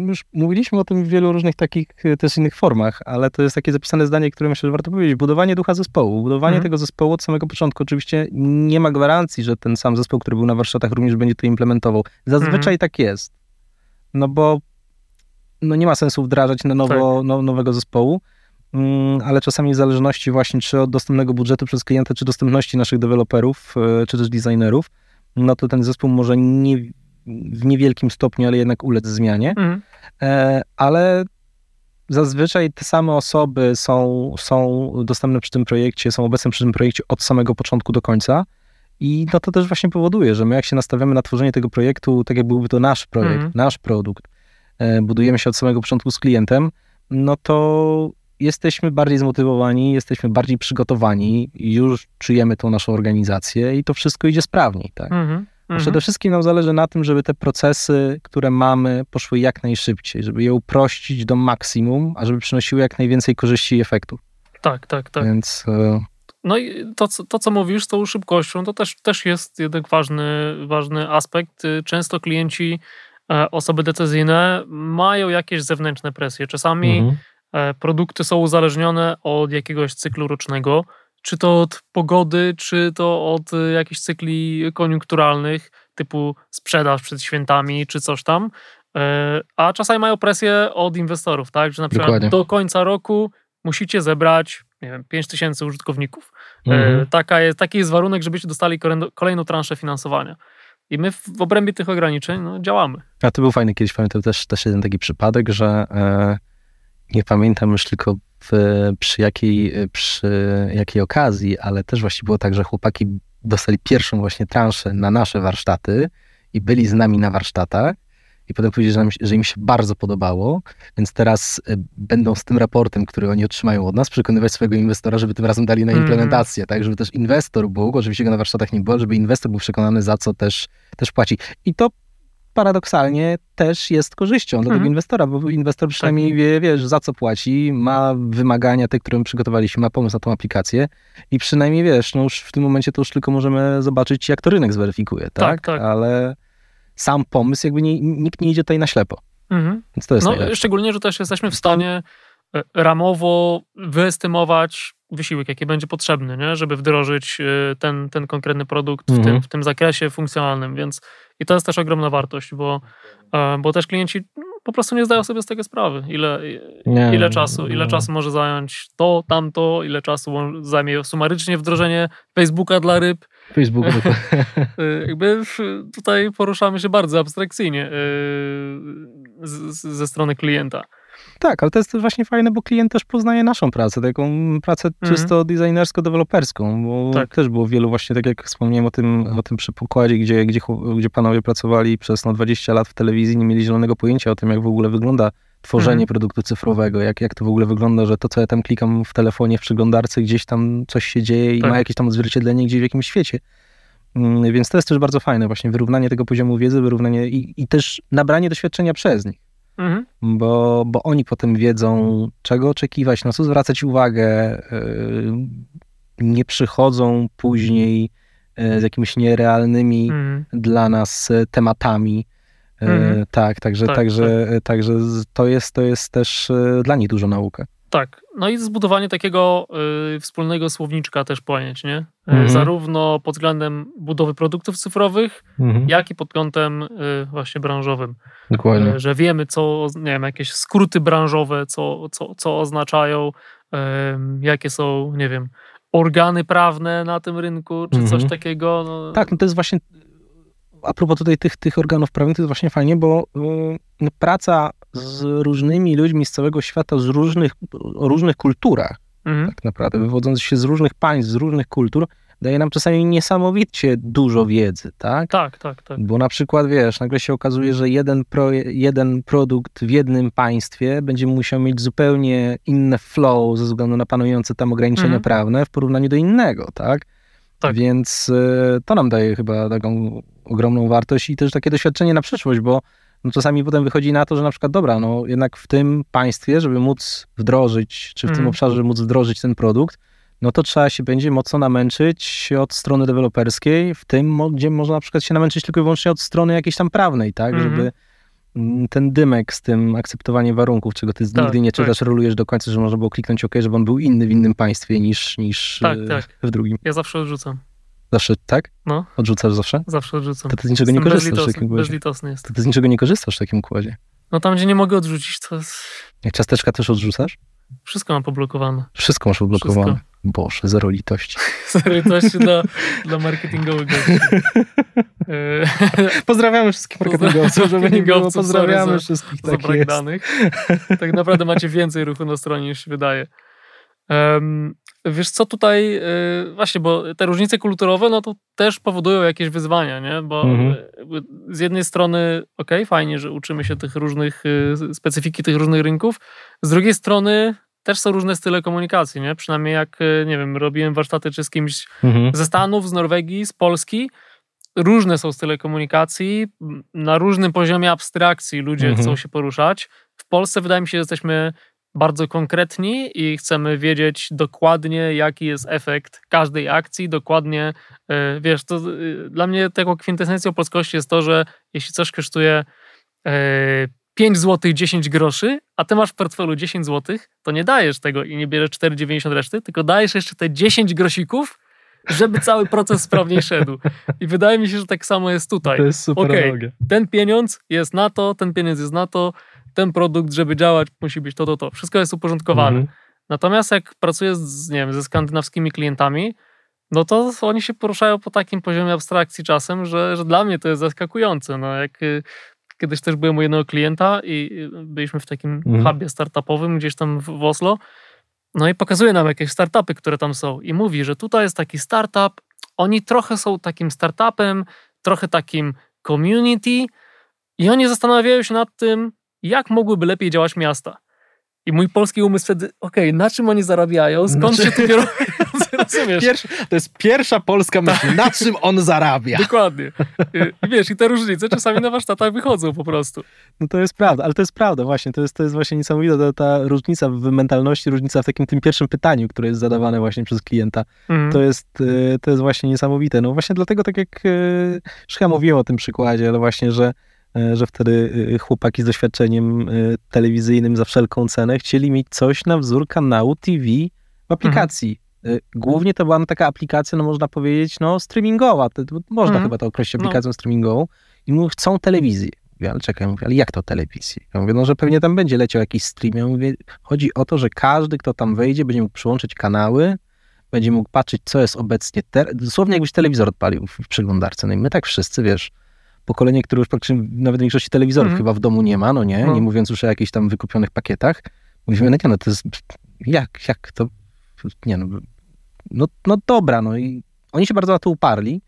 już mówiliśmy o tym w wielu różnych takich też innych formach, ale to jest takie zapisane zdanie, które myślę, że warto powiedzieć. Budowanie ducha zespołu. Budowanie mm. tego zespołu od samego początku. Oczywiście nie ma gwarancji, że ten sam zespół, który był na warsztatach, również będzie to implementował. Zazwyczaj mm. tak jest. No bo no nie ma sensu wdrażać na nowo, tak. no, nowego zespołu, mm, ale czasami w zależności właśnie czy od dostępnego budżetu przez klienta, czy dostępności naszych deweloperów, czy też designerów, no to ten zespół może nie, w niewielkim stopniu, ale jednak ulec zmianie. Mm. E, ale zazwyczaj te same osoby są, są dostępne przy tym projekcie, są obecne przy tym projekcie od samego początku do końca. I no to też właśnie powoduje, że my jak się nastawiamy na tworzenie tego projektu, tak jak byłby to nasz projekt, mm. nasz produkt, e, budujemy się od samego początku z klientem, no to jesteśmy bardziej zmotywowani, jesteśmy bardziej przygotowani, już czujemy tą naszą organizację i to wszystko idzie sprawniej, tak? Mm-hmm. Przede wszystkim nam zależy na tym, żeby te procesy, które mamy, poszły jak najszybciej, żeby je uprościć do maksimum, a żeby przynosiły jak najwięcej korzyści i efektów. Tak, tak, tak. Więc... E... No i to, to, co mówisz z tą szybkością, to też, też jest jednak ważny, ważny aspekt. Często klienci, osoby decyzyjne mają jakieś zewnętrzne presje. Czasami mhm. produkty są uzależnione od jakiegoś cyklu rocznego, czy to od pogody, czy to od jakichś cykli koniunkturalnych, typu sprzedaż przed świętami, czy coś tam. A czasami mają presję od inwestorów, tak? Że na przykład Dokładnie. do końca roku musicie zebrać, nie wiem, pięć tysięcy użytkowników. Mhm. Taka jest, taki jest warunek, żebyście dostali kolejną transzę finansowania. I my w obrębie tych ograniczeń no, działamy. A to był fajny kiedyś, pamiętam też, też jeden taki przypadek, że e, nie pamiętam już tylko w, przy, jakiej, przy jakiej okazji, ale też właśnie było tak, że chłopaki dostali pierwszą właśnie transzę na nasze warsztaty i byli z nami na warsztatach. I potem powiedzieli, że, nam, że im się bardzo podobało, więc teraz będą z tym raportem, który oni otrzymają od nas, przekonywać swojego inwestora, żeby tym razem dali na implementację, mm. tak? Żeby też inwestor był, oczywiście go na warsztatach nie było, żeby inwestor był przekonany, za co też, też płaci. I to paradoksalnie też jest korzyścią mm. dla tego inwestora, bo inwestor przynajmniej tak. wie, wie, za co płaci, ma wymagania te, które my przygotowaliśmy, ma pomysł na tą aplikację i przynajmniej wiesz, no już w tym momencie to już tylko możemy zobaczyć, jak to rynek zweryfikuje, tak? Tak, tak. Ale... sam pomysł, jakby nie, nikt nie idzie tutaj na ślepo. Mhm. Więc to jest no, najlepsze. Szczególnie, że też jesteśmy w stanie ramowo wyestymować wysiłek, jaki będzie potrzebny, nie? Żeby wdrożyć ten, ten konkretny produkt mhm. w, tym, w tym zakresie funkcjonalnym. Więc i to jest też ogromna wartość, bo, bo też klienci po prostu nie zdają sobie z tego sprawy. Ile, nie, ile czasu nie. ile czasu może zająć to, tamto, ile czasu zajmie sumarycznie wdrożenie Facebooka dla ryb. Facebooka. Jakby tutaj poruszamy się bardzo abstrakcyjnie z, z, ze strony klienta. Tak, ale to jest właśnie fajne, bo klient też poznaje naszą pracę, taką pracę mhm. czysto designersko-deweloperską, bo tak. też było wielu właśnie, tak jak wspomniałem o tym, o tym przy pokładzie, gdzie, gdzie, gdzie panowie pracowali przez no, dwadzieścia lat w telewizji, nie mieli zielonego pojęcia o tym, jak w ogóle wygląda tworzenie mhm. produktu cyfrowego, jak, jak to w ogóle wygląda, że to, co ja tam klikam w telefonie, w przeglądarce, gdzieś tam coś się dzieje i tak. ma jakieś tam odzwierciedlenie gdzieś w jakimś świecie. Mm, więc to jest też bardzo fajne właśnie, wyrównanie tego poziomu wiedzy, wyrównanie i, i też nabranie doświadczenia przez nich. Mhm. Bo, bo oni potem wiedzą, czego oczekiwać, na co zwracać uwagę, yy, nie przychodzą później yy, z jakimiś nierealnymi mhm. dla nas tematami. Yy, mhm. Tak, także, tak, także, tak. także to, jest, to jest też yy, dla nich dużo nauka. Tak, no i zbudowanie takiego yy, wspólnego słowniczka też pojęć, nie? Mhm. Zarówno pod względem budowy produktów cyfrowych, mhm. jak i pod kątem y, właśnie branżowym. Dokładnie. Y, że wiemy, co, nie wiem, jakieś skróty branżowe, co, co, co oznaczają, y, jakie są, nie wiem, organy prawne na tym rynku, czy mhm. coś takiego. No. Tak, no to jest właśnie, a propos tutaj tych, tych organów prawnych, to jest właśnie fajnie, bo y, praca z różnymi ludźmi z całego świata, z różnych, o różnych kulturach, mhm. tak naprawdę, wywodząc się z różnych państw, z różnych kultur, daje nam czasami niesamowicie dużo wiedzy, tak? Tak, tak, tak. Bo na przykład, wiesz, nagle się okazuje, że jeden, proje- jeden produkt w jednym państwie będzie musiał mieć zupełnie inne flow ze względu na panujące tam ograniczenia mhm. prawne w porównaniu do innego, tak? Tak. Więc y, to nam daje chyba taką ogromną wartość i też takie doświadczenie na przyszłość, bo no czasami potem wychodzi na to, że na przykład dobra, no jednak w tym państwie, żeby móc wdrożyć, czy w mm. tym obszarze móc wdrożyć ten produkt, no to trzeba się będzie mocno namęczyć od strony deweloperskiej, w tym, gdzie można na przykład się namęczyć tylko i wyłącznie od strony jakiejś tam prawnej, tak, mm-hmm. żeby ten dymek z tym akceptowaniem warunków, czego ty tak, nigdy nie czytasz, tak. rolujesz do końca, że można było kliknąć OK, żeby on był inny w innym państwie niż, niż tak, tak. w drugim. Ja zawsze odrzucam. Zawsze, tak? No. Odrzucasz zawsze? Zawsze odrzucam. To ty z niczego Jestem nie korzystasz w takim układzie. Bezlitosny jest. To ty z niczego nie korzystasz w takim układzie. No tam, gdzie nie mogę odrzucić, to jest... Jak ciasteczka też odrzucasz? Wszystko mam poblokowane. Wszystko masz poblokowane. Wszystko. Boże, zero litości. Zero litości dla, dla marketingowego. Pozdrawiamy wszystkich marketingowców, żeby nie było. Pozdrawiamy za, wszystkich. Tak, za brak danych. Tak naprawdę macie więcej ruchu na stronie niż się wydaje. Um, wiesz co, tutaj yy, właśnie, bo te różnice kulturowe, no to też powodują jakieś wyzwania, nie? Bo mhm. yy, z jednej strony, okej, okay, fajnie, że uczymy się tych różnych, yy, specyfiki tych różnych rynków, z drugiej strony też są różne style komunikacji, nie? Przynajmniej jak, nie wiem, robiłem warsztaty czy z kimś mhm. ze Stanów, z Norwegii, z Polski, różne są style komunikacji, na różnym poziomie abstrakcji ludzie mhm. chcą się poruszać. W Polsce wydaje mi się, że jesteśmy bardzo konkretni i chcemy wiedzieć dokładnie, jaki jest efekt każdej akcji, dokładnie, wiesz, to dla mnie taką kwintesencją polskości jest to, że jeśli coś kosztuje pięć złotych dziesięć groszy, a ty masz w portfelu dziesięć złotych, to nie dajesz tego i nie bierzesz cztery dziewięćdziesiąt reszty, tylko dajesz jeszcze te dziesięć grosików, żeby cały proces sprawniej szedł. I wydaje mi się, że tak samo jest tutaj. To jest super okay, analogia. Ten pieniądz jest na to, ten pieniądz jest na to, ten produkt, żeby działać, musi być to, to, to. Wszystko jest uporządkowane. Mhm. Natomiast jak pracuję z, nie wiem, ze skandynawskimi klientami, no to oni się poruszają po takim poziomie abstrakcji czasem, że, że dla mnie to jest zaskakujące. No jak kiedyś też byłem u jednego klienta i byliśmy w takim mhm. hubie startupowym gdzieś tam w Oslo, no i pokazuje nam jakieś startupy, które tam są i mówi, że tutaj jest taki startup, oni trochę są takim startupem, trochę takim community i oni zastanawiają się nad tym, jak mogłyby lepiej działać miasta. I mój polski umysł wtedy, okej, okay, na czym oni zarabiają, skąd znaczy... się tu biorą? Pierwszy, to jest pierwsza polska myśl, na czym on zarabia. Dokładnie. I wiesz, i te różnice czasami na warsztatach wychodzą po prostu. No to jest prawda, ale to jest prawda właśnie, to jest, to jest właśnie niesamowita ta, ta różnica w mentalności, różnica w takim tym pierwszym pytaniu, które jest zadawane właśnie przez klienta. Mhm. To jest, to jest właśnie niesamowite. No właśnie dlatego, tak jak już chyba mówiłem o tym przykładzie, ale właśnie, że że wtedy chłopaki z doświadczeniem telewizyjnym za wszelką cenę chcieli mieć coś na wzór kanału T V w aplikacji. Mhm. Głównie to była no, taka aplikacja, no można powiedzieć, no streamingowa. To, to można mhm. chyba to określić aplikacją no. streamingową. I mówią, chcą telewizję. Mówię, ale czekaj, mówię, ale jak to telewizję? Ja mówię, no że pewnie tam będzie leciał jakiś stream. Ja mówię, chodzi o to, że każdy, kto tam wejdzie, będzie mógł przyłączyć kanały, będzie mógł patrzeć, co jest obecnie. Ter- dosłownie jakbyś telewizor odpalił w przeglądarce. No i my tak wszyscy, wiesz... Pokolenie, które już praktycznie nawet większości telewizorów mm-hmm. chyba w domu nie ma, no nie? No. Nie mówiąc już o jakichś tam wykupionych pakietach. Mówimy, no nie, no to jest... Jak? Jak to? Nie no... No, no dobra, no i oni się bardzo na to uparli,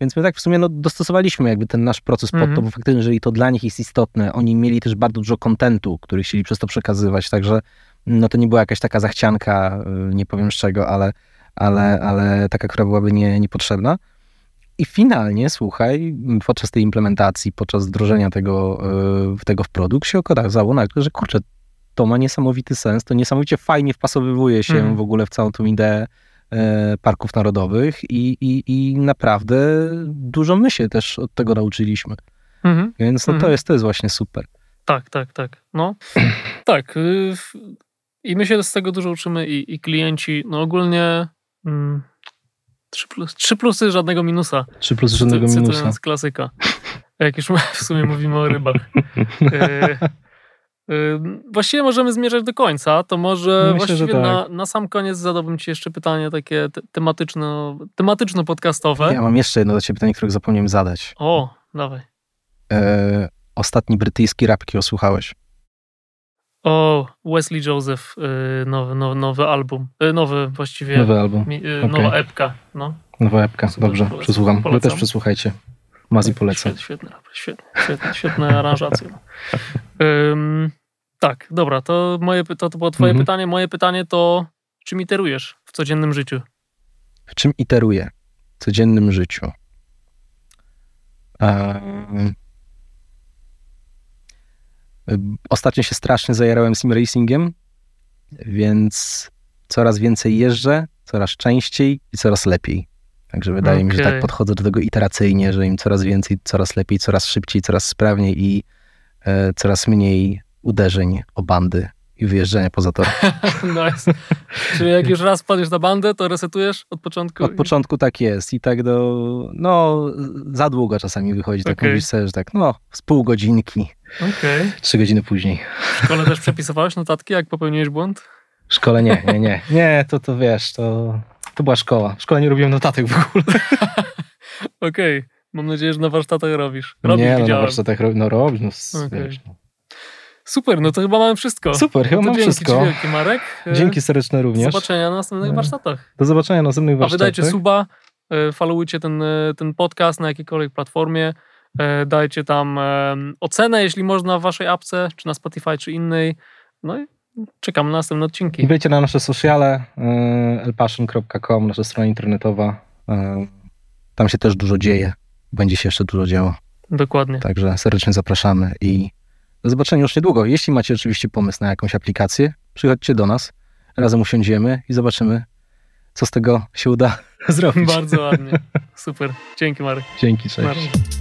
więc my tak w sumie no, dostosowaliśmy jakby ten nasz proces mm-hmm. pod to, bo faktycznie, jeżeli to dla nich jest istotne, oni mieli też bardzo dużo kontentu, który chcieli przez to przekazywać, także no to nie była jakaś taka zachcianka, nie powiem z czego, ale, ale, ale taka, która byłaby nie, niepotrzebna. I finalnie, słuchaj, podczas tej implementacji, podczas wdrożenia tego, tego w produkt się okazało nagle, że kurczę, to ma niesamowity sens, to niesamowicie fajnie wpasowywuje się mm. w ogóle w całą tą ideę parków narodowych i, i, i naprawdę dużo my się też od tego nauczyliśmy. Mm-hmm. Więc no, mm-hmm. to, jest, to jest właśnie super. Tak, tak, tak. No, tak. I my się z tego dużo uczymy i, i klienci, no ogólnie... Mm. Trzy, plus, trzy plusy, żadnego minusa. Trzy plusy, żadnego Cytując minusa. Cytując klasyka. Jak już w sumie mówimy o rybach. E, e, właściwie możemy zmierzać do końca, to może Myślę, właściwie tak. na, na sam koniec zadałbym ci jeszcze pytanie takie te, tematyczno, tematyczno-podcastowe. Ja mam jeszcze jedno do ciebie pytanie, którego zapomniałem zadać. O, dawaj. E, ostatni brytyjski rap, którego słuchałeś? O, Wesley Joseph, nowy, nowy, nowy album, nowy właściwie, nowy album. Mi, okay. Nowa epka. No. Nowa epka, super, dobrze, polecam. Przesłucham. Polecam. Wy też przesłuchajcie. Mazi polecam. Świetne, świetne, świetne, świetne aranżacje. um, tak, dobra, to, moje, to, to było twoje mhm. pytanie. Moje pytanie to, czym iterujesz w codziennym życiu? W czym iteruję w codziennym życiu? Um. Ostatnio się strasznie zajarałem sim racingiem, więc coraz więcej jeżdżę, coraz częściej i coraz lepiej. Także wydaje okay. mi się, że tak podchodzę do tego iteracyjnie, że im coraz więcej, coraz lepiej, coraz szybciej, coraz sprawniej i e, coraz mniej uderzeń o bandy i wyjeżdżania poza tor. Nice. Czyli jak już raz wpadniesz na bandę, to resetujesz od początku? Od początku tak jest i tak do, no za długo czasami wychodzi, tak okay. mówisz sobie, że tak no z pół godzinki, okay. trzy godziny później. W szkole też przepisywałeś notatki, jak popełniłeś błąd? W szkole nie, nie, nie. Nie, to, to wiesz, to, to była szkoła. W szkole nie robiłem notatek w ogóle. Okej, okay. Mam nadzieję, że na warsztatach robisz. robisz nie, no, na warsztatach robisz, no robisz, no, okay. wiesz, no. Super, no to chyba mamy wszystko. Super, chyba mamy wszystko. Dzięki wielkie, Marek. Dzięki serdeczne również. Do zobaczenia na następnych warsztatach. Do zobaczenia na następnych warsztatach. A wydajcie suba, followujcie ten, ten podcast na jakiejkolwiek platformie, dajcie tam ocenę, jeśli można w waszej apce, czy na Spotify, czy innej. No i czekam na następne odcinki. Wejdźcie na nasze sociale, el passion kropka com, nasza strona internetowa. Tam się też dużo dzieje. Będzie się jeszcze dużo działo. Dokładnie. Także serdecznie zapraszamy i do zobaczenia już niedługo. Jeśli macie oczywiście pomysł na jakąś aplikację, przychodźcie do nas, razem usiądziemy i zobaczymy, co z tego się uda zrobić. Bardzo ładnie. Super. Dzięki, Marek. Dzięki, cześć. Marek.